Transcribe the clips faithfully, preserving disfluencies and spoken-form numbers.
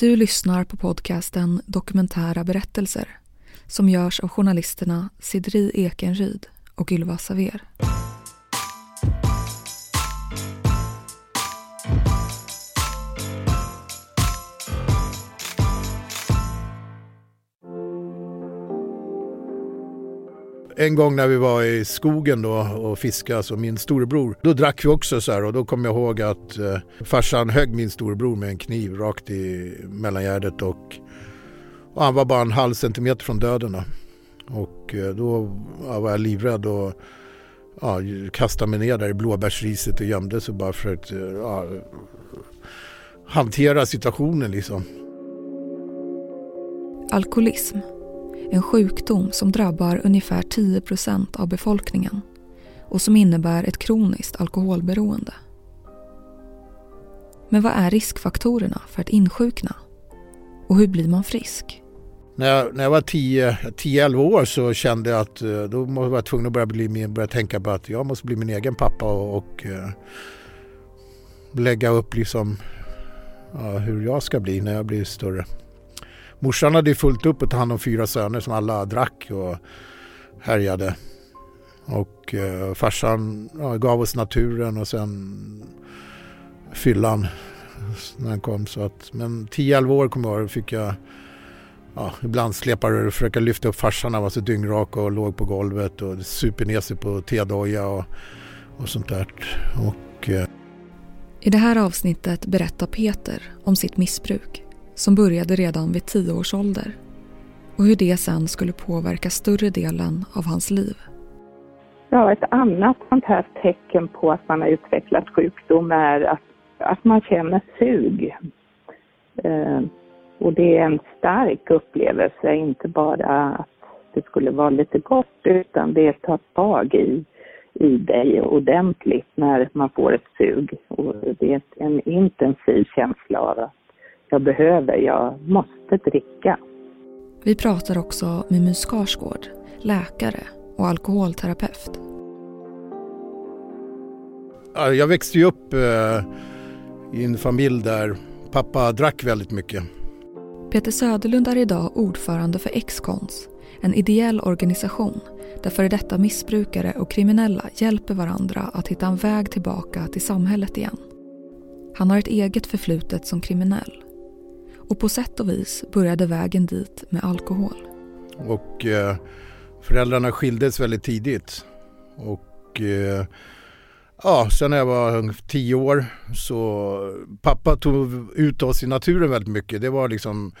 Du lyssnar på podcasten Dokumentära berättelser som görs av journalisterna Sidri Ekenryd och Ylva Saver. En gång när vi var i skogen då och fiskade, så min storebror, då drack vi också så här, och då kom jag ihåg att eh, farsan högg min storebror med en kniv rakt i mellangärdet och, och han var bara en halv centimeter från döden då. Och eh, då ja, var jag livrädd och ja, kastade mig ner där i blåbärsriset och gömde sig bara för att ja, hantera situationen liksom. Alkoholism. En sjukdom som drabbar ungefär tio procent av befolkningen och som innebär ett kroniskt alkoholberoende. Men vad är riskfaktorerna för att insjukna? Och hur blir man frisk? När jag, när jag var tio elva år så kände jag att då var jag tvungen att börja, bli, börja tänka på att jag måste bli min egen pappa och, och lägga upp liksom, ja, hur jag ska bli när jag blir större. Morsan hade fullt upp att ta hand om fyra söner som alla drack och härjade. Och eh, farsan ja, gav oss naturen och sen fyllan när han kom. Så att, men tio elva år kom jag och fick jag ja, ibland släpade och försöka lyfta upp farsan. Han var så dyngrak och låg på golvet och super ner sig på tedoja och, och sånt där. Och, eh. I det här avsnittet berättar Peter om sitt missbruk, som började redan vid tio års ålder, och hur det sen skulle påverka större delen av hans liv. Ja, ett annat sånt här tecken på att man har utvecklat sjukdom är att, att man känner sug. Eh, och det är en stark upplevelse, inte bara att det skulle vara lite gott, utan det tar tag i, i dig ordentligt när man får ett sug. Och det är en intensiv känsla av att jag behöver, jag måste dricka. Vi pratar också med My Skarsgård, läkare och alkoholterapeut. Jag växte ju upp i en familj där pappa drack väldigt mycket. Peter Söderlund är idag ordförande för Ex-Cons, en ideell organisation där före detta missbrukare och kriminella hjälper varandra att hitta en väg tillbaka till samhället igen. Han har ett eget förflutet som kriminell. Och på sätt och vis började vägen dit med alkohol. Och eh, föräldrarna skildes väldigt tidigt. Och eh, ja, sen när jag var tio år så pappa tog ut oss i naturen väldigt mycket. Det var liksom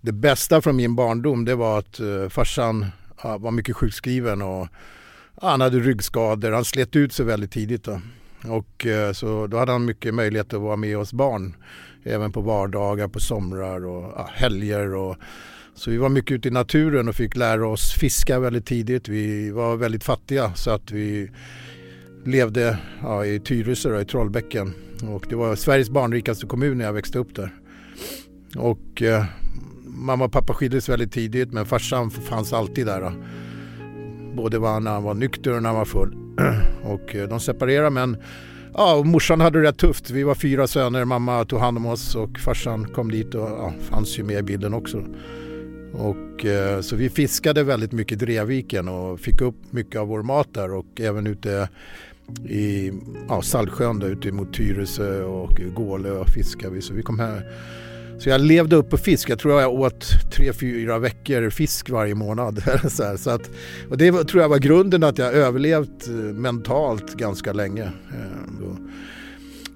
det bästa från min barndom. Det var att eh, farsan ja, var mycket sjukskriven och ja, han hade ryggskador. Han slet ut sig väldigt tidigt då. Och så då hade han mycket möjlighet att vara med oss barn, även på vardagar, på somrar och ja, helger. Och, så vi var mycket ute i naturen och fick lära oss fiska väldigt tidigt. Vi var väldigt fattiga så att vi levde ja, i Tyresö, i Trollbäcken. Och det var Sveriges barnrikaste kommun när jag växte upp där. Och eh, mamma och pappa skildes väldigt tidigt, men farsan fanns alltid där då. Både var när han var nykter och när han var full. Och de separerade, men ja, morsan hade det rätt tufft. Vi var fyra söner, mamma tog hand om oss och farsan kom dit och ja, fanns ju med i bilden också. Och, så vi fiskade väldigt mycket i Dreviken och fick upp mycket av vår mat där. Och även ute i ja, Saltsjön där, ute mot Tyresö och Gålö fiskade vi. Så vi kom här. Så jag levde upp på fisk. Jag tror jag åt tre, fyra veckor fisk varje månad. Så här, så att, och det tror jag var grunden att jag överlevt mentalt ganska länge.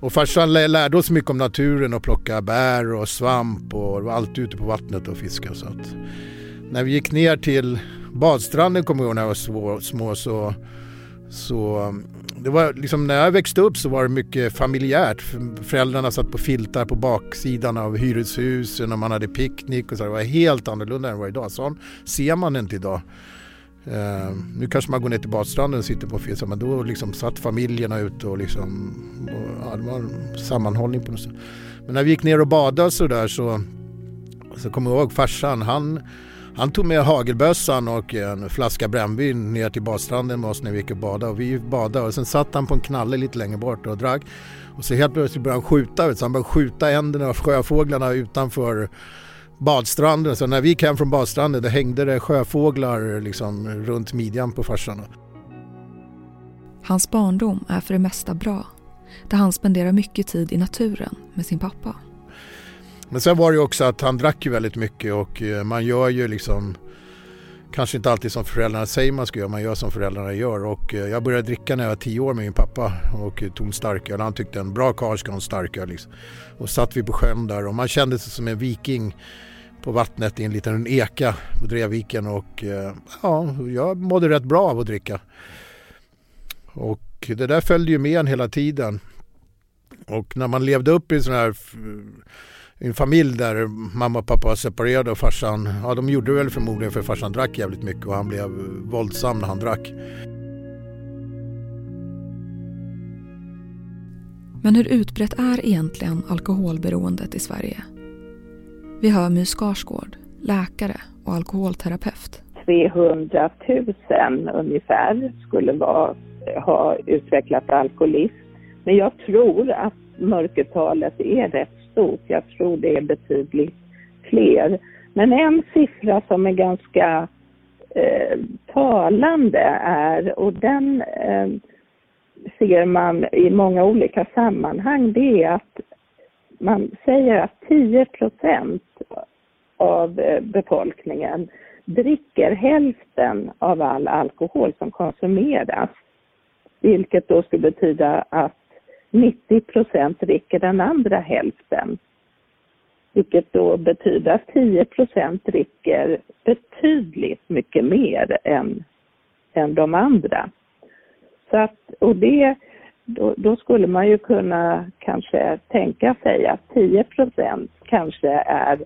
Och farsan lärde oss mycket om naturen och plocka bär och svamp och var alltid ute på vattnet och fiska. Så att, när vi gick ner till badstranden kommer jag ihåg när jag var små så... Så det var liksom, när jag växte upp så var det mycket familjärt. Föräldrarna satt på filtar på baksidan av hyreshusen och man hade picknick och så. Det var helt annorlunda än vad idag. Så ser man inte idag. Eh, nu kanske man går ner till badstranden och sitter på filtar, men då liksom satt familjerna ute och liksom och, ja, det var en sammanhållning på något sätt. Men när vi gick ner och badade så där så så kommer jag ihåg farsan, han Han tog med hagelbössan och en flaska brännvin ner till badstranden med oss när vi gick och badade. Och vi badade och sen satt han på en knalle lite längre bort och drack. Och så helt plötsligt började han skjuta. Så han började skjuta änderna av sjöfåglarna utanför badstranden. Så när vi kom från badstranden då hängde det sjöfåglar liksom runt midjan på farsan. Hans barndom är för det mesta bra. Där han spenderar mycket tid i naturen med sin pappa. Men sen var det ju också att han drack ju väldigt mycket och man gör ju liksom kanske inte alltid som föräldrarna säger man ska göra, man gör som föräldrarna gör. Och jag började dricka när jag var tio år med min pappa och tog en starköl. Han tyckte en bra karl ska ha en starköl liksom. Och satt vi på sjön där och man kände sig som en viking på vattnet i en liten eka på Drevviken. Och ja, jag mådde rätt bra av att dricka. Och det där följde ju med en hela tiden. Och när man levde upp i sån här... en familj där mamma och pappa var separerade och farsan, ja de gjorde väl förmodligen för farsan drack jävligt mycket och han blev våldsam när han drack. Men hur utbrett är egentligen alkoholberoendet i Sverige? Vi hör My Skarsgård, läkare och alkoholterapeut. trehundratusen ungefär skulle vara, ha utvecklat alkoholism. Men jag tror att mörkertalet är rätt. Jag tror det är betydligt fler. Men en siffra som är ganska eh, talande är, och den eh, ser man i många olika sammanhang, det är att man säger att tio procent av befolkningen dricker hälften av all alkohol som konsumeras. Vilket då skulle betyda att nittio procent dricker den andra hälften. Vilket då betyder att tio procent dricker betydligt mycket mer än, än de andra. Så att, och det, då, då skulle man ju kunna kanske tänka sig att tio procent kanske är,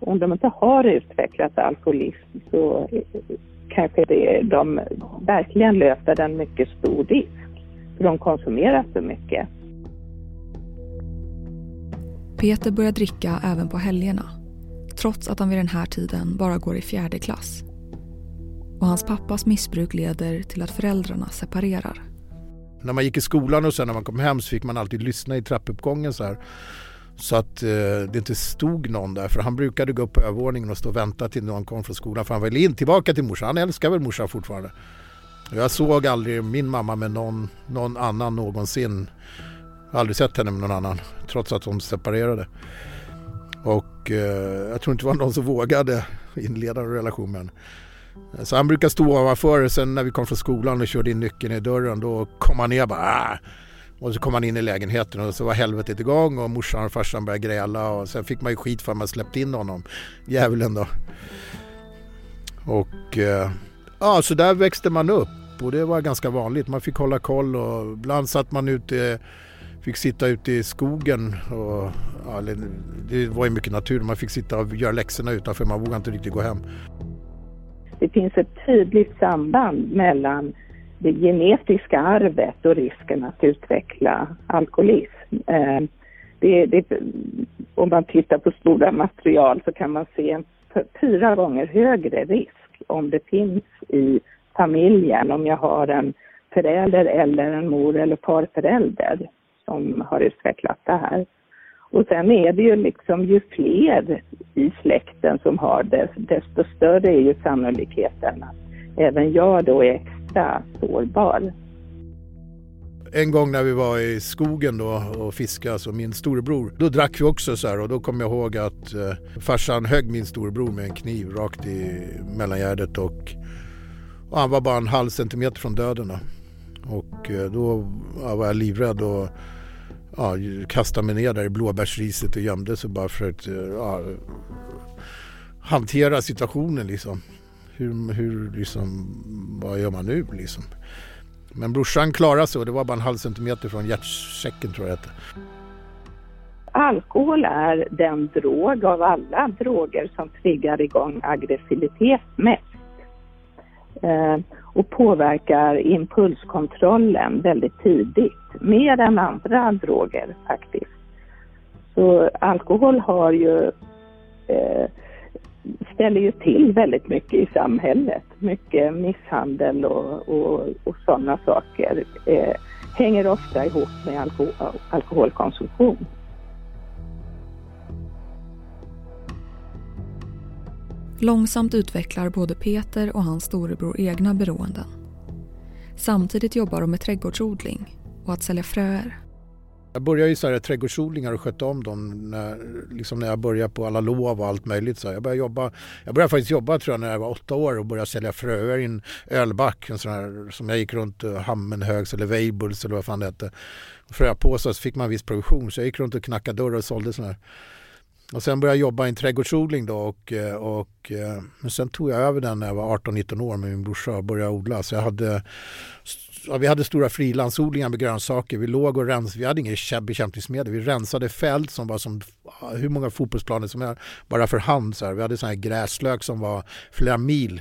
om de inte har utvecklat alkoholism så kanske det, de verkligen löper en mycket stor risk. För de konsumerar så mycket. Peter börjar dricka även på helgerna, trots att han vid den här tiden bara går i fjärde klass. Och hans pappas missbruk leder till att föräldrarna separerar. När man gick i skolan och sen när man kom hem så fick man alltid lyssna i trappuppgången så här. Så att eh, det inte stod någon där, för han brukade gå upp på övervåningen och stå och vänta till någon kom från skolan. För han ville in tillbaka till morsan, han älskar väl morsan fortfarande. Jag såg aldrig min mamma med någon, någon annan någonsin. Jag har aldrig sett henne med någon annan, trots att de separerade. Och eh, jag tror inte det var någon som vågade inleda en relation med henne. Så han brukade stå ovanför, sen när vi kom från skolan och körde in nyckeln i dörren, då kom han ner och bara... Aah! Och så kom han in i lägenheten och så var helvetet igång och morsan och farsan började gräla. Och sen fick man ju skit för att man släppte in honom. Djävulen då. Och eh, ja, så där växte man upp och det var ganska vanligt. Man fick hålla koll och ibland satt man ute... Fick sitta ute i skogen och ja, det var ju mycket natur. Man fick sitta och göra läxorna utanför, man vågade inte riktigt gå hem. Det finns ett tydligt samband mellan det genetiska arvet och risken att utveckla alkoholism. Det, det, om man tittar på stora material så kan man se en fyra gånger högre risk om det finns i familjen. Om jag har en förälder eller en mor eller farförälder som har utvecklat det här. Och sen är det ju liksom, ju fler i släkten som har det, desto större är ju sannolikheten att även jag då är extra sårbar. En gång när vi var i skogen då och fiskade, så min storebror, då drack vi också så här, och då kom jag ihåg att eh, farsan högg min storebror med en kniv rakt i mellangärdet och, och han var bara en halv centimeter från döden då. Och då var jag livrädd och ja, kastade mig ner där i blåbärsriset och gömde sig bara för att ja, hantera situationen liksom. Hur, hur liksom, vad gör man nu liksom? Men brorsan klarade sig och det var bara en halv centimeter från hjärtsäcken tror jag det heter. Alkohol är den drog av alla droger som triggar igång aggressivitet mest. Eh, och påverkar impulskontrollen väldigt tidigt, mer än andra droger faktiskt. Så alkohol har ju eh, ställer ju till väldigt mycket i samhället. Mycket misshandel och, och, och sådana saker eh, hänger ofta ihop med alkohol, alkoholkonsumtion. Långsamt utvecklar både Peter och hans storebror egna beroenden. Samtidigt jobbar de med trädgårdsodling och att sälja fröer. Jag började ju så här, trädgårdsodlingar och skötte om dem när, liksom när jag började på alla lov och allt möjligt. Så jag, började jobba, jag började faktiskt jobba tror jag, när jag var åtta år och började sälja fröer i en ölback. En sån här, som jag gick runt Hammenhögs eller Weibulls eller vad fan det hette. Fröpåsar, så fick man en viss provision. Så jag gick runt och knackade dörrar och sålde sådana här. Och sen började jag jobba i en trädgårdsodling då och, och men sen tog jag över den när jag var arton nitton år med min brorsa och började odla. Så jag hade, vi hade stora frilandsodlingar med grönsaker. Vi låg och rensade, vi hade ingen bekämpningsmedel. Vi rensade fält som var som hur många fotbollsplaner som är bara för hand. Så här. Vi hade sån här gräslök som var flera mil.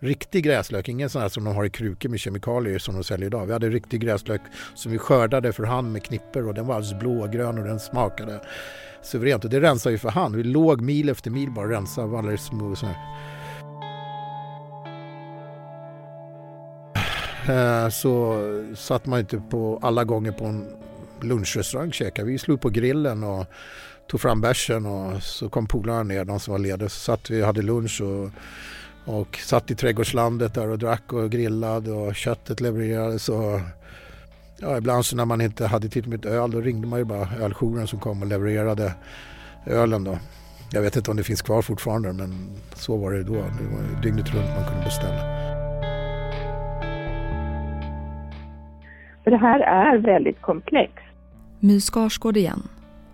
Riktig gräslök, ingen sån här som de har i krukor med kemikalier som de säljer idag. Vi hade riktig gräslök som vi skördade för hand med knipper och den var alltså blågrön och den smakade suveränt. Och det rensade vi för hand. Vi låg mil efter mil bara och rensade alla små sån här. Så satt man inte på alla gånger på en lunchrestaurang käka. Vi slog på grillen och tog fram bärsen och så kom polarna ner, de som var ledig. Så satt vi hade lunch och Och satt i trädgårdslandet där och drack och grillade och köttet levererades. Och, ja, ibland så när man inte hade tid med öl då ringde man ju bara öljouren som kom och levererade ölen då. Jag vet inte om det finns kvar fortfarande men så var det då. Det var dygnet runt man kunde beställa. För det här är väldigt komplext. My Skarsgård igen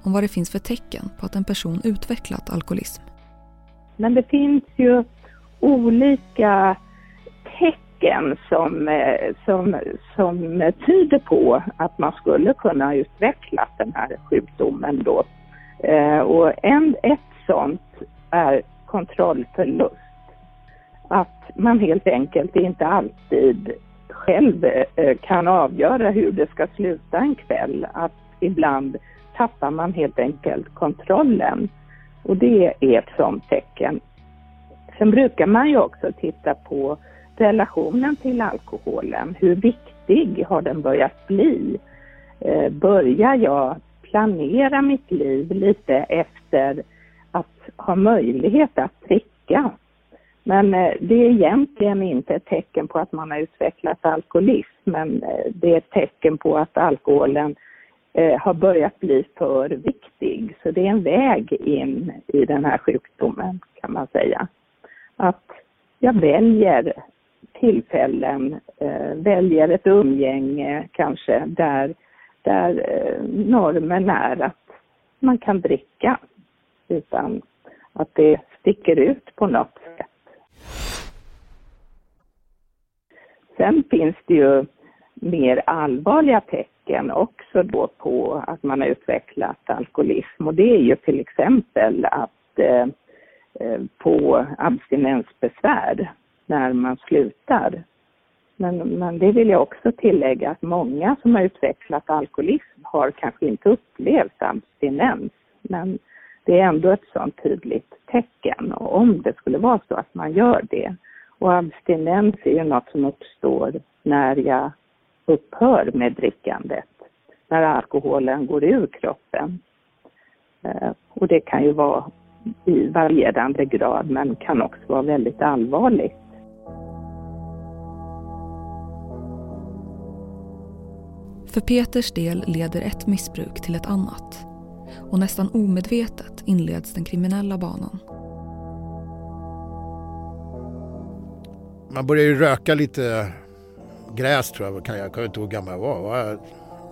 om vad det finns för tecken på att en person utvecklat alkoholism. Men det finns ju olika tecken som, som, som tyder på att man skulle kunna utveckla den här sjukdomen då. Eh, och en, ett sånt är kontrollförlust. Att man helt enkelt inte alltid själv kan avgöra hur det ska sluta en kväll. Att ibland tappar man helt enkelt kontrollen. Och det är ett sånt tecken. Sen brukar man ju också titta på relationen till alkoholen. Hur viktig har den börjat bli? Eh, börjar jag planera mitt liv lite efter att ha möjlighet att dricka? Men eh, det är egentligen inte ett tecken på att man har utvecklat alkoholism. Men eh, det är ett tecken på att alkoholen eh, har börjat bli för viktig. Så det är en väg in i den här sjukdomen kan man säga. Att jag väljer tillfällen, eh, väljer ett umgänge kanske där, där eh, normen är att man kan dricka utan att det sticker ut på något sätt. Sen finns det ju mer allvarliga tecken också då på att man har utvecklat alkoholism och det är ju till exempel att eh, på abstinensbesvär när man slutar. Men, men det vill jag också tillägga att många som har utvecklat alkoholism har kanske inte upplevt abstinens. Men det är ändå ett sånt tydligt tecken och om det skulle vara så att man gör det. Och abstinens är ju något som uppstår när jag upphör med drickandet. När alkoholen går ur kroppen. Och det kan ju vara i varierande grad men kan också vara väldigt allvarligt. För Peters del leder ett missbruk till ett annat och nästan omedvetet inleds den kriminella banan. Man börjar ju röka lite gräs tror jag, kan jag, kan jag inte ihåg hur gammal jag var.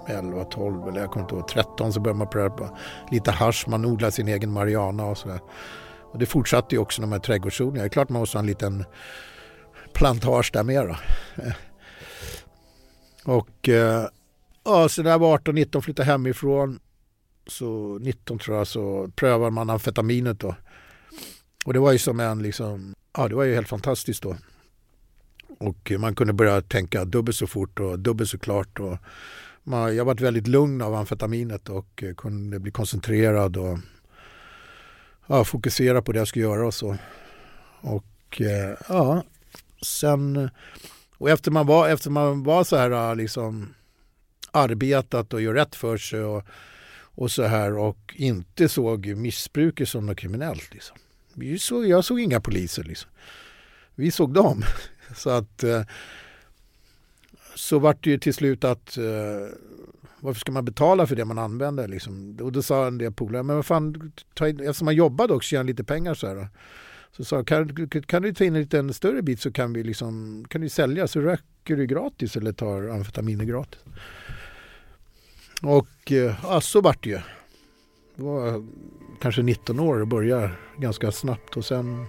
elva, tolv eller jag kommer inte ihåg, tretton så började man pröva lite hasch, man odlade sin egen marijuana och sådär. Och det fortsatte ju också de här trädgårdsodlingarna. Det är klart man måste ha en liten plantage där med då. Och ja, så när jag var arton nitton flyttade hemifrån så nitton tror jag så prövade man amfetaminet då. Och det var ju som en liksom, ja det var ju helt fantastiskt då. Och man kunde börja tänka dubbelt så fort och dubbelt så klart och man, jag varit väldigt lugn av amfetaminet och kunde bli koncentrerad och ja, fokusera på det jag skulle göra och så. Och eh, ja, sen och efter man var efter man var så här liksom arbetat och gjort rätt för sig och och så här och inte såg missbruket som något kriminellt liksom. Vi såg, jag såg inga poliser liksom. Vi såg dem. Så att eh, så vart det ju till slut att eh, varför ska man betala för det man använder liksom? Och då sa en del polare, men vad fan, ta in, eftersom man jobbade också tjänar lite pengar så här då. Så sa kan, kan du ta in en liten större bit så kan vi liksom, kan du sälja så röker du gratis eller tar amfetaminer gratis. Och ja, så vart det ju. Det var kanske nitton år och började ganska snabbt och sen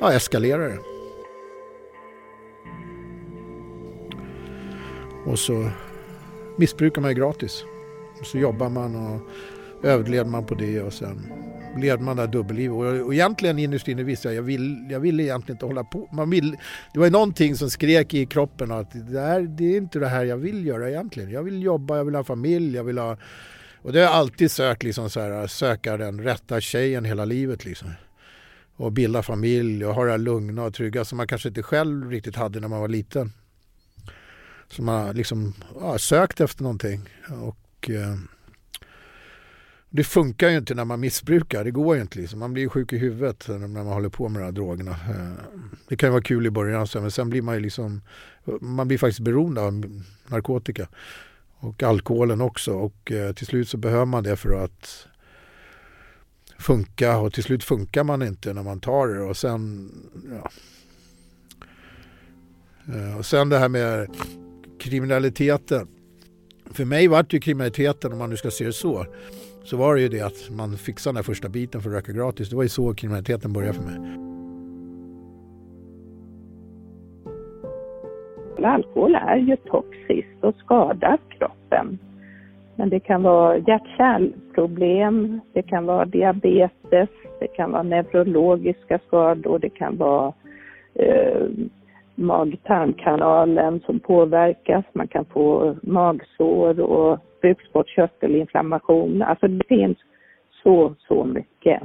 ja, eskalerade det. Och så missbrukar man ju gratis. Och så jobbar man och överlevde man på det och sen led man där dubbelliv. Och, och egentligen innerst inne visste jag, jag vill, jag ville egentligen inte hålla på. Man vill, det var ju någonting som skrek i kroppen att det, här, det är inte det här jag vill göra egentligen. Jag vill jobba, jag vill ha familj, jag vill ha... Och det har jag alltid sökt liksom så här, söka den rätta tjejen hela livet liksom. Och bilda familj och ha det lugna och trygga som man kanske inte själv riktigt hade när man var liten. Så man liksom ja, sökt efter någonting och... Eh, det funkar ju inte när man missbrukar. Det går ju inte liksom. Man blir ju sjuk i huvudet när man håller på med de här drogerna. Det kan ju vara kul i början. Men sen blir man ju liksom... Man blir faktiskt beroende av narkotika. Och alkoholen också. Och till slut så behöver man det för att funka. Och till slut funkar man inte när man tar det. Och sen... Ja. Och sen det här med kriminaliteten. För mig var det ju kriminaliteten, om man nu ska se det så... Så var det ju det att man fixade den här första biten för att röka gratis. Det var ju så kriminaliteten började för mig. Alkohol är ju toxiskt och skadar kroppen. Men det kan vara hjärt-kärlproblem, det kan vara diabetes, det kan vara neurologiska skador, det kan vara eh, mag-tarmkanalen som påverkas. Man kan få magsår och bukspottkörtelinflammation. Alltså det finns så, så mycket.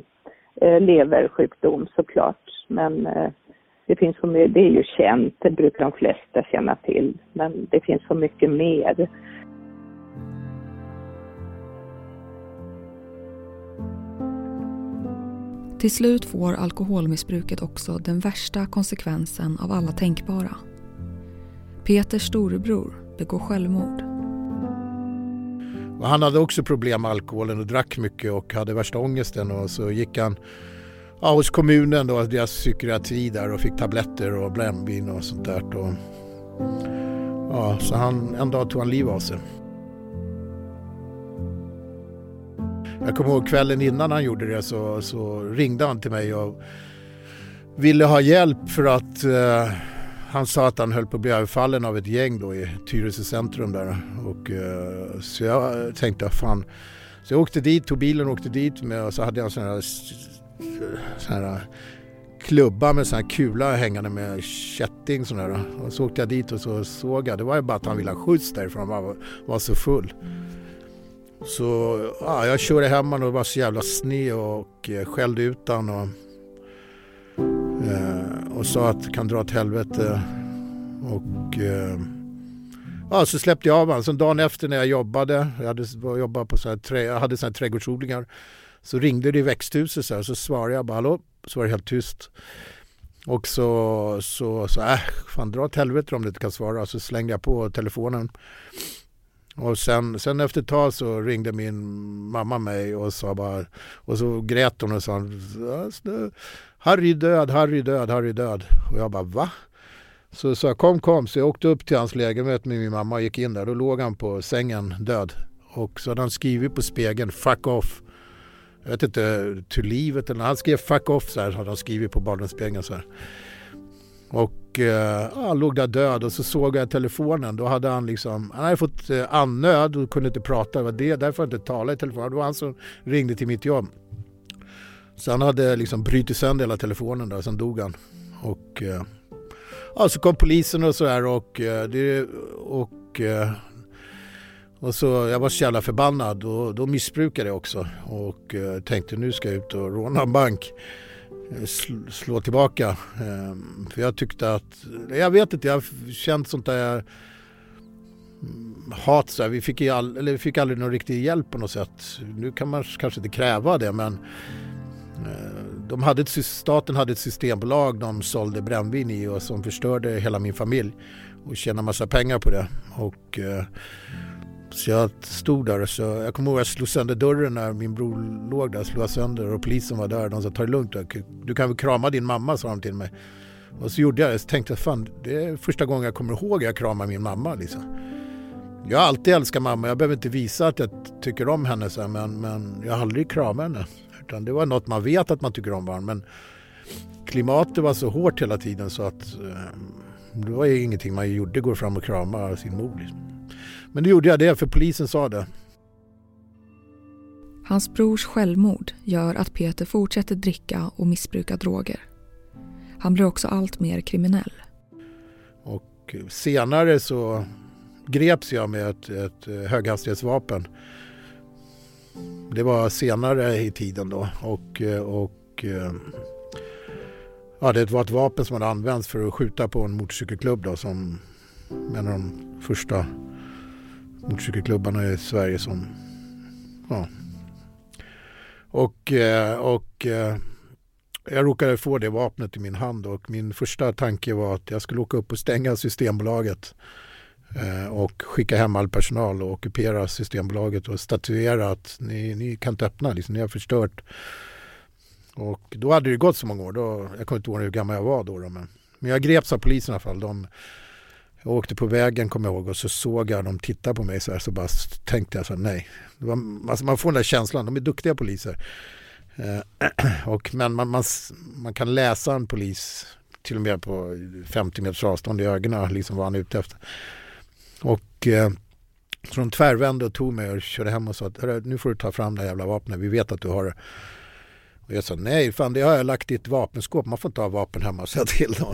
Eh, leversjukdom såklart. Men eh, det finns så mycket, det är ju känt. Det brukar de flesta känna till. Men det finns så mycket mer. Till slut får alkoholmissbruket också den värsta konsekvensen av alla tänkbara. Peters storebror begår självmord. Och han hade också problem med alkoholen och drack mycket och hade värsta ångesten. Och så gick han ja, hos kommunen, då, deras psykiatri där, och fick tabletter och brännvin och sånt där. Och, ja, så han, en dag tog han liv av sig. Jag kommer ihåg kvällen innan han gjorde det så, så ringde han till mig och ville ha hjälp för att... Eh, Han sa att han höll på att bli överfallen av ett gäng då i Tyresö centrum där. Och, så jag tänkte, fan. Så jag åkte dit, tog bilen och åkte dit. Med, och så hade jag sådana här, här klubbar med sådana här kula hängande med kätting. Sådana och så åkte jag dit och så såg jag. Det var ju bara att han ville ha skjuts därifrån. Han var, var så full. Så ja, jag körde hem och det var så jävla sne och skällde ut han och... Eh, och sa att kan dra åt helvete och eh, ja, så släppte jag av han. Så dagen efter när jag jobbade jag hade, jobbade på så här trä, jag hade så här trädgårdsodlingar så ringde det i växthuset så, här, så svarade jag bara hallå, så var det helt tyst och så så, så äh, fan dra åt helvete om du inte kan svara så slängde jag på telefonen och sen, sen efter ett tag så ringde min mamma mig och sa bara och så grät hon och sa Harry död, Harry död, Harry död. Och jag bara, va? Så sa jag, kom, kom. Så jag åkte upp till hans lägenhet med min mamma och gick in där. Då låg han på sängen död. Och så hade han skrivit på spegeln, fuck off. Jag vet inte, till livet. Eller han skrev fuck off så här, hade han skrivit på badrumsspegeln så här. Och eh, han låg där död. Och så såg jag telefonen. Då hade han liksom, han hade fått eh, annöd och kunde inte prata. Det var det, därför hade jag inte talat i telefonen. Det var han som ringde till mitt jobb. Så han hade liksom brytit sönder hela telefonen där, sen dog han. Och eh, ja, så kom polisen och så här och eh, och eh, och så jag var så jävla förbannad och då missbrukade jag också och eh, tänkte nu ska jag ut och råna en bank. slå tillbaka. För jag tyckte att, jag vet inte, jag har känt sånt där hat. Så här. Vi, fick all, eller vi fick aldrig någon riktig hjälp på något sätt. Nu kan man kanske inte kräva det, men de hade ett, staten hade ett systembolag de sålde brännvin i och som förstörde hela min familj och tjänade massa pengar på det. Och så jag stod där och så, jag kommer ihåg att jag slog sönder dörren när min bror låg där, slog sönder och polisen var där. De sa, ta det lugnt, du kan väl krama din mamma, sa de till mig. Och så gjorde jag det, så tänkte jag, fan, det är första gången jag kommer ihåg att jag kramar min mamma liksom. Jag har alltid älskat mamma, jag behöver inte visa att jag tycker om henne så här, men, men jag har aldrig kramat henne. Utan det var något man vet att man tycker om varandra, men klimatet var så hårt hela tiden så att det var ju ingenting man gjorde, gå fram och krama sin mor liksom. Men det gjorde jag det, för polisen sa det. Hans brors självmord gör att Peter fortsätter dricka och missbruka droger. Han blir också allt mer kriminell. Och senare så greps jag med ett, ett höghastighetsvapen. Det var senare i tiden då. Och, och, ja, det var ett vapen som hade använts för att skjuta på en motorcykelklubb då, som en av de första motorcykelklubbarna i Sverige som, ja. Och, och jag råkade få det vapnet i min hand och min första tanke var att jag skulle åka upp och stänga Systembolaget och skicka hem all personal och ockupera Systembolaget och statuera att ni, ni kan inte öppna, liksom, ni har förstört. Och då hade det gått så många år, då, jag kommer inte ihåg hur gammal jag var då, då men, men jag greps av polisen i alla fall, de jag åkte på vägen, kommer jag ihåg, och så såg jag dem titta på mig så här, så bara tänkte jag så här, nej. Det var, alltså man får den där känslan, de är duktiga poliser. Eh, och, men man, man, man kan läsa en polis till och med på femtio meters avstånd i ögonen, liksom vad han är ute efter. Och eh, så de tvärvände och tog mig och körde hem och sa att nu får du ta fram det jävla vapnet, vi vet att du har det. Och jag sa, nej fan, det har jag lagt i ett vapenskåp, man får inte ha vapen hemma och säga till dem.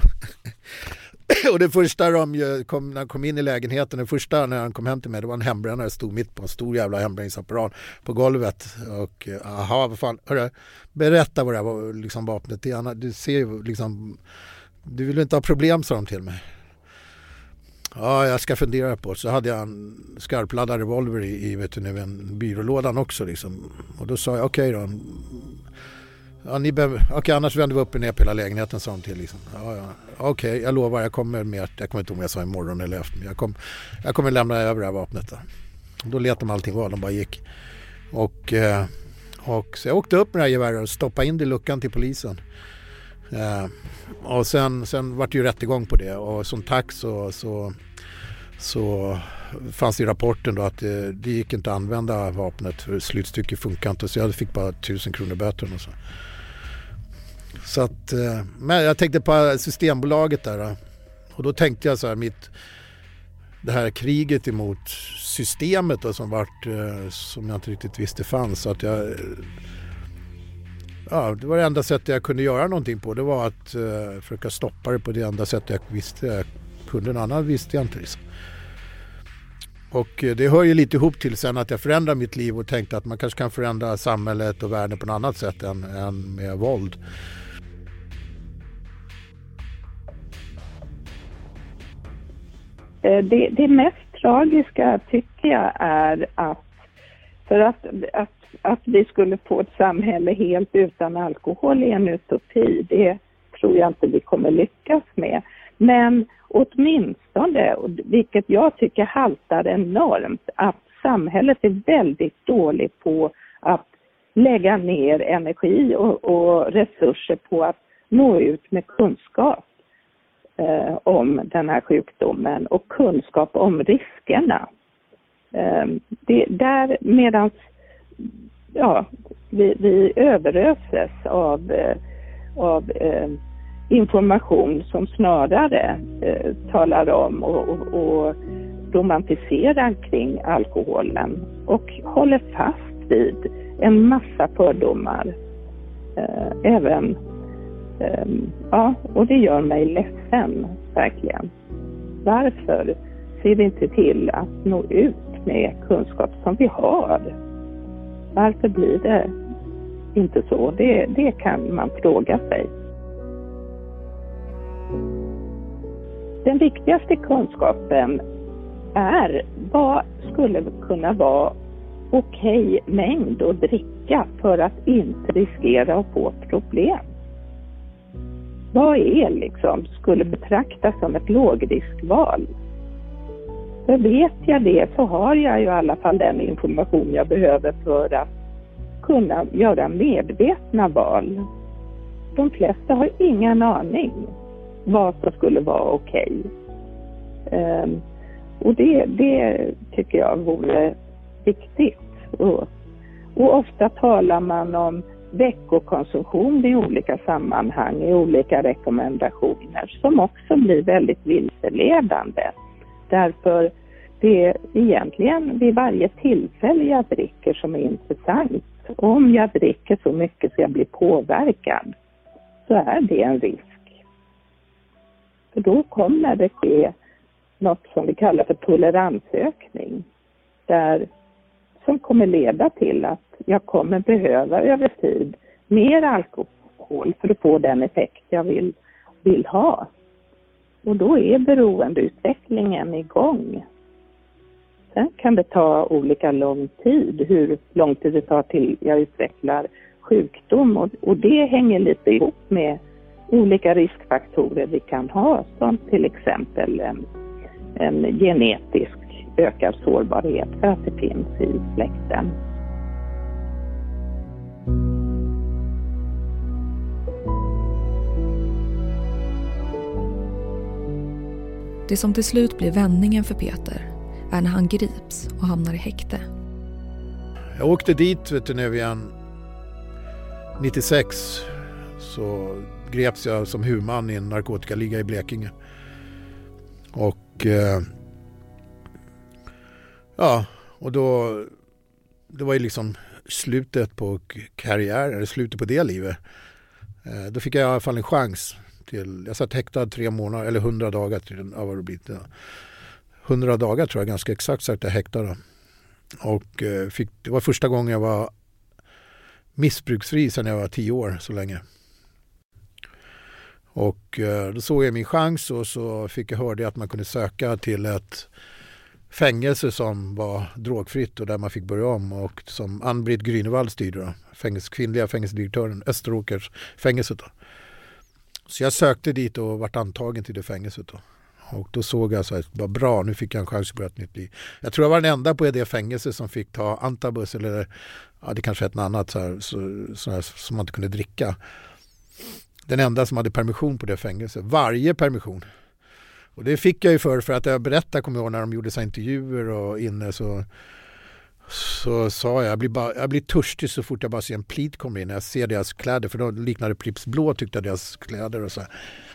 Och det första de kom, när han kom in i lägenheten, det första när han kom hem till mig, det var en hembrännare, stod mitt på en stor jävla hembränningsapparat på golvet. Och aha, vad fan, hörru, berätta vad det var, liksom vapnet är, du ser liksom, du vill inte ha problem, sa de till mig. Ja, jag ska fundera på det. Så hade jag en skarpladdad revolver i, i vet du nu, en byrålådan också liksom. Och då sa jag, okej okay då. Ja, ni behöver, okej, annars vänder vi upp och ner på hela lägenheten, sa de till liksom. Ja, ja. Okej, okay, jag lovar, jag kommer med, jag kommer inte ihåg om jag sa imorgon eller efter, jag, kom, jag kommer lämna över det här vapnet då. Då letade de allting var, de bara gick. Och, och så jag åkte upp med det här geväret och stoppade in det i luckan till polisen. Och sen, sen var det ju rättegång på det, och som tack så, så, så fanns det i rapporten då att det, det gick inte att använda vapnet, för slutstycket funkar inte, så jag fick bara tusen kronor böter och så. Så att, men jag tänkte på Systembolaget där, och då tänkte jag så här, mitt, det här kriget emot systemet då, som vart, som jag inte riktigt visste fanns, så att jag, ja, det var det enda sättet jag kunde göra någonting på, det var att uh, försöka stoppa det på det enda sättet jag visste jag kunde, en annan visste jag inte liksom. Och uh, det hör ju lite ihop till sen att jag förändrade mitt liv och tänkte att man kanske kan förändra samhället och världen på något annat sätt än, än med våld. Det, det mest tragiska tycker jag är att för att, att att vi skulle få ett samhälle helt utan alkohol i en utopi, det tror jag inte vi kommer lyckas med. Men åtminstone, vilket jag tycker haltar enormt, att samhället är väldigt dåligt på att lägga ner energi och, och resurser på att nå ut med kunskap eh, om den här sjukdomen och kunskap om riskerna. Eh, det, där medans Ja, vi, vi överöses av, av eh, information som snarare eh, talar om och, och, och romantiserar kring alkoholen och håller fast vid en massa fördomar. Eh, även, eh, ja, och det gör mig ledsen, verkligen. Varför ser vi inte till att nå ut med kunskap som vi har? Varför blir det inte så. Det, det kan man fråga sig. Den viktigaste kunskapen är vad skulle kunna vara okej mängd att dricka för att inte riskera att få problem. Vad är liksom skulle betraktas som ett lågriskval? För vet jag det så har jag ju i alla fall den information jag behöver för att kunna göra medvetna val. De flesta har ingen aning vad som skulle vara okej. Um, och det, det tycker jag vore viktigt. Och, och ofta talar man om veckokonsumtion i olika sammanhang, i olika rekommendationer som också blir väldigt vilseledande. Därför det är egentligen vid varje tillfälle jag dricker som är intressant. Om jag dricker så mycket så jag blir påverkad så är det en risk. För då kommer det ske något som vi kallar för toleransökning. Där, som kommer leda till att jag kommer behöva över tid mer alkohol för att få den effekt jag vill, vill ha. Och då är beroendeutvecklingen igång. Sen kan det ta olika lång tid, hur lång tid det tar till jag utvecklar sjukdom. Och, och det hänger lite ihop med olika riskfaktorer vi kan ha. Som till exempel en, en genetisk ökad sårbarhet för att det finns i släkten. Det som till slut blir vändningen för Peter är när han grips och hamnar i häkte. Jag åkte dit vet du, nu igen nittiosex så greps jag som huvudman i en narkotikaliga i Blekinge. Och eh, ja, och då det var ju liksom slutet på karriären, slutet på det livet. Eh, då fick jag i alla fall en chans. Till, jag satt häktad tre månader eller hundra dagar till ja, vad det blivit, ja. hundra dagar tror jag ganska exakt satt jag häktad. Och eh, fick, det var första gången jag var missbruksfri sedan jag var tio år så länge. Och eh, då såg jag min chans och så fick jag höra att man kunde söka till ett fängelse som var drogfritt och där man fick börja om och som Ann-Britt Grynevall styrde då, fängels, kvinnliga fängelsedirektören Österåkers fängelse då. Så jag sökte dit och vart antagen till det fängelset då. Och då såg jag så här, vad bra, nu fick jag en chans att börja ett nytt liv. Jag tror jag var den enda på det fängelse som fick ta antabus eller ja, det kanske hette något annat så här, så, så här, som man inte kunde dricka. Den enda som hade permission på det fängelse. Varje permission. Och det fick jag ju för, för att jag berättade, kommer jag ihåg, när de gjorde så intervjuer och inne så... Så sa jag, jag blir, bara, jag blir törstig så fort jag bara ser en plit kommer in. Jag ser deras kläder, för då liknade Pripps blå tyckte jag deras kläder och så här.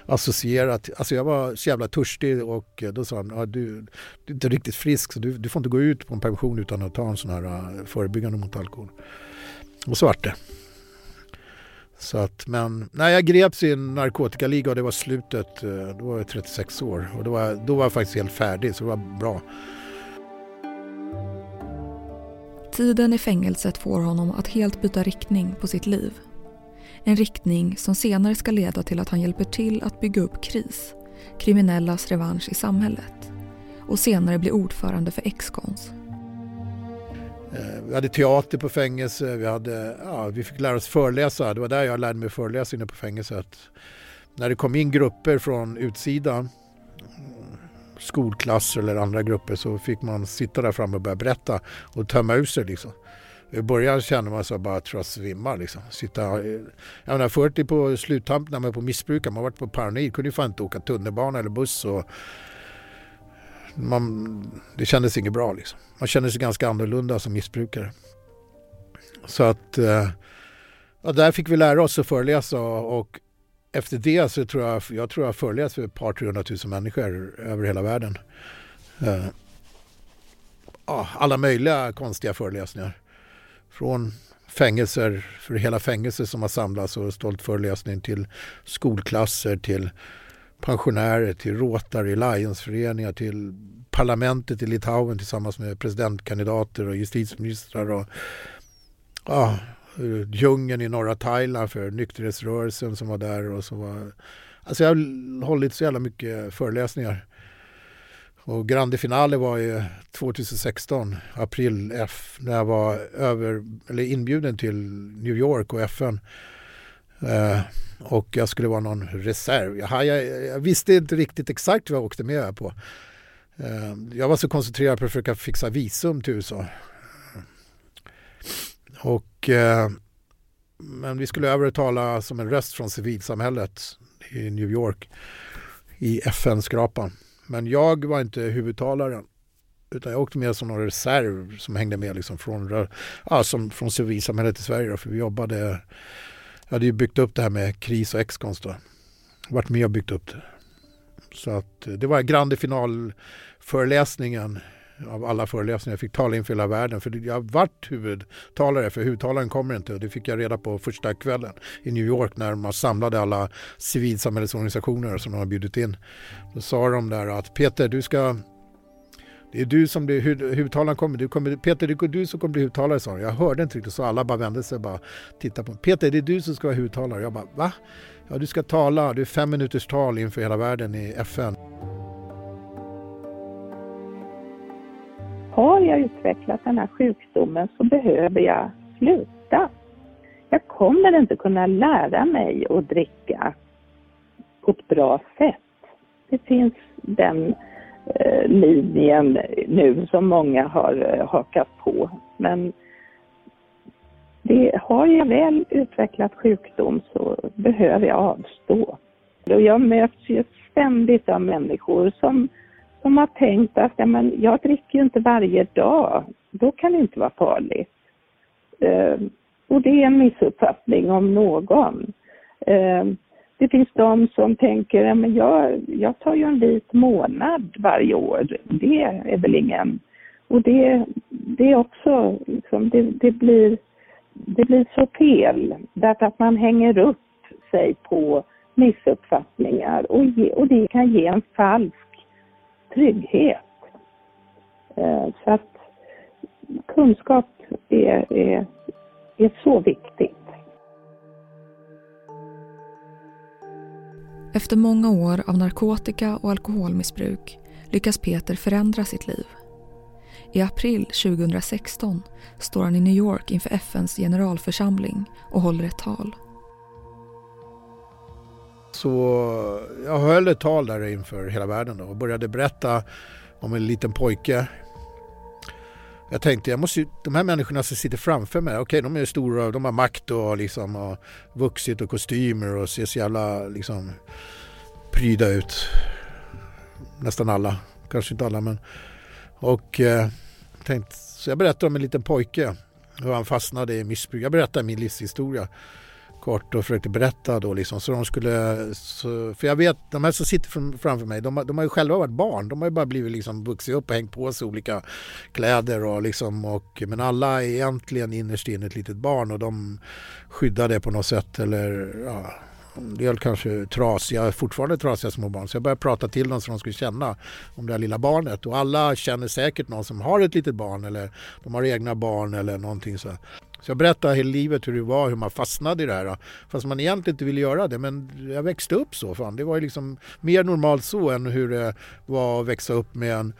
Associerat, alltså jag var så jävla törstig och då sa han, ja, du, du är inte riktigt frisk så du, du får inte gå ut på en pension utan att ta en sån här förebyggande mot alkohol. Och så var det. Så att, men nej, jag greps i en narkotikaliga och det var slutet, då var jag trettiosex år och då var, då var jag faktiskt helt färdig så det var bra. Tiden i fängelset får honom att helt byta riktning på sitt liv. En riktning som senare ska leda till att han hjälper till att bygga upp KRIS, kriminellas revansch i samhället. Och senare blir ordförande för Ex-Cons. Vi hade teater på fängelse, vi, hade, ja, vi fick lära oss föreläsa. Det var där jag lärde mig föreläsa inne på fängelset. När det kom in grupper från utsidan, skolklasser eller andra grupper så fick man sitta där framme och börja berätta och tömma ut sig liksom. I början kände man så bara att jag svimmar liksom. Sitta, jag menar förut på sluttamp när man var på missbrukare, man var på paranoid, kunde ju fan inte åka tunnelbana eller buss och man, det kändes inget bra liksom. Man kände sig ganska annorlunda som missbrukare. Så att ja, där fick vi lära oss att föreläsa och efter det så tror jag jag tror jag föreläst för ett par trehundratusen människor över hela världen. Eh, alla möjliga konstiga föreläsningar. Från fängelser, för hela fängelser som har samlats och stolt föreläsning till skolklasser, till pensionärer, till Rotary, Lions-föreningar, till parlamentet i Litauen tillsammans med presidentkandidater och justitieministrar och ja, djungeln i norra Thailand för nykterhetsrörelsen som var där. Och som var... Alltså jag har hållit så jävla mycket föreläsningar. Och grande finale var ju tjugo sexton, april F, när jag var över, eller inbjuden till New York och F N. Eh, och jag skulle vara någon reserv. Jag, jag, jag visste inte riktigt exakt vad jag åkte med på. Eh, jag var så koncentrerad på att försöka fixa visum till U S A. Och, eh, men vi skulle övertala som en röst från civilsamhället i New York i F N-skrapan. Men jag var inte huvudtalaren, utan jag åkte med som någon reserv som hängde med liksom från, ja, som, från civilsamhället i Sverige. Då, för vi jobbade, jag hade ju byggt upp det här med kris och ex-cons då. Vart med och byggt upp det. Så att det var en grande finalföreläsningen av alla föreläsningar. Jag fick tala inför hela världen, för jag vart huvudtalare, för huvudtalaren kommer inte. Och det fick jag reda på första kvällen i New York när man samlade alla civilsamhällesorganisationer som de har bjudit in. Då sa de där att Peter, du ska... Det är du som blir huvudtalaren, kommer. Du kommer Peter, det är du som kommer bli huvudtalare, sa de. Jag hörde inte riktigt, så alla bara vände sig och bara tittade på mig. Peter, det är du som ska vara huvudtalare. Jag bara, va? Ja, du ska tala. Du är fem minuters tal inför hela världen i F N. Har jag utvecklat den här sjukdomen så behöver jag sluta. Jag kommer inte kunna lära mig att dricka på ett bra sätt. Det finns den eh, linjen nu som många har eh, hakat på. Men det, har jag väl utvecklat sjukdom så behöver jag avstå. Och jag möts ju ständigt av människor som... som har tänkt att ja, men jag dricker ju inte varje dag. Då kan det inte vara farligt. Eh, och det är en missuppfattning om någon. Eh, det finns de som tänker ja, men jag, jag tar ju en vit månad varje år. Det är väl ingen. Och det, det är också, liksom, det, det, blir, det blir så fel. Därför att man hänger upp sig på missuppfattningar. Och, ge, och det kan ge en falsk trygghet. Så att kunskap är, är, är så viktigt. Efter många år av narkotika och alkoholmissbruk lyckas Peter förändra sitt liv. I april tjugo sexton står han i New York inför F N:s generalförsamling och håller ett tal. Så jag höll ett tal där inför hela världen då och började berätta om en liten pojke. Jag tänkte, jag måste ju, de här människorna som sitter framför mig, okej okay, de är stora, de har makt och liksom har vuxit och kostymer och ser så jävla liksom pryda ut. Nästan alla, kanske inte alla men. Och eh, tänkte, så jag berättade om en liten pojke, hur han fastnade i missbruk. Jag berättade min livshistoria. Kort och försökte berätta då liksom, så de skulle, så, för jag vet de här som sitter framför mig, de, de har ju själva varit barn, de har ju bara blivit liksom vuxit upp och hängt på sig olika kläder och liksom, och, men alla är egentligen innerst in ett litet barn och de skyddar det på något sätt eller ja, det är kanske trasiga, fortfarande trasiga små barn, så jag började prata till dem så de skulle känna om det här lilla barnet och alla känner säkert någon som har ett litet barn eller de har egna barn eller någonting så. Så jag berättade hela livet hur det var, hur man fastnade i det här. Fast man egentligen inte ville göra det, men jag växte upp så. Fan. Det var ju liksom mer normalt så än hur det var att växa upp med en,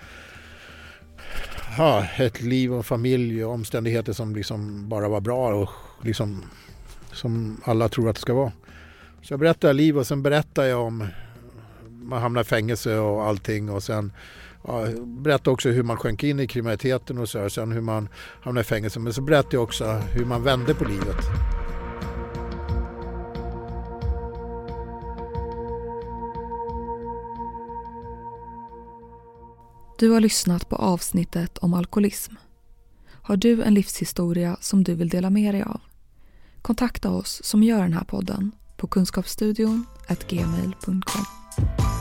ja, ett liv och familj och omständigheter som liksom bara var bra och liksom, som alla tror att det ska vara. Så jag berättade liv och sen berättade jag om man hamnar i fängelse och allting och sen... Ja, jag berättade också hur man sjönk in i kriminaliteten och så, och sen hur man hamnade i fängelse. Men så berättade jag också hur man vände på livet. Du har lyssnat på avsnittet om alkoholism. Har du en livshistoria som du vill dela med dig av? Kontakta oss som gör den här podden på kunskapsstudion at gmail dot com.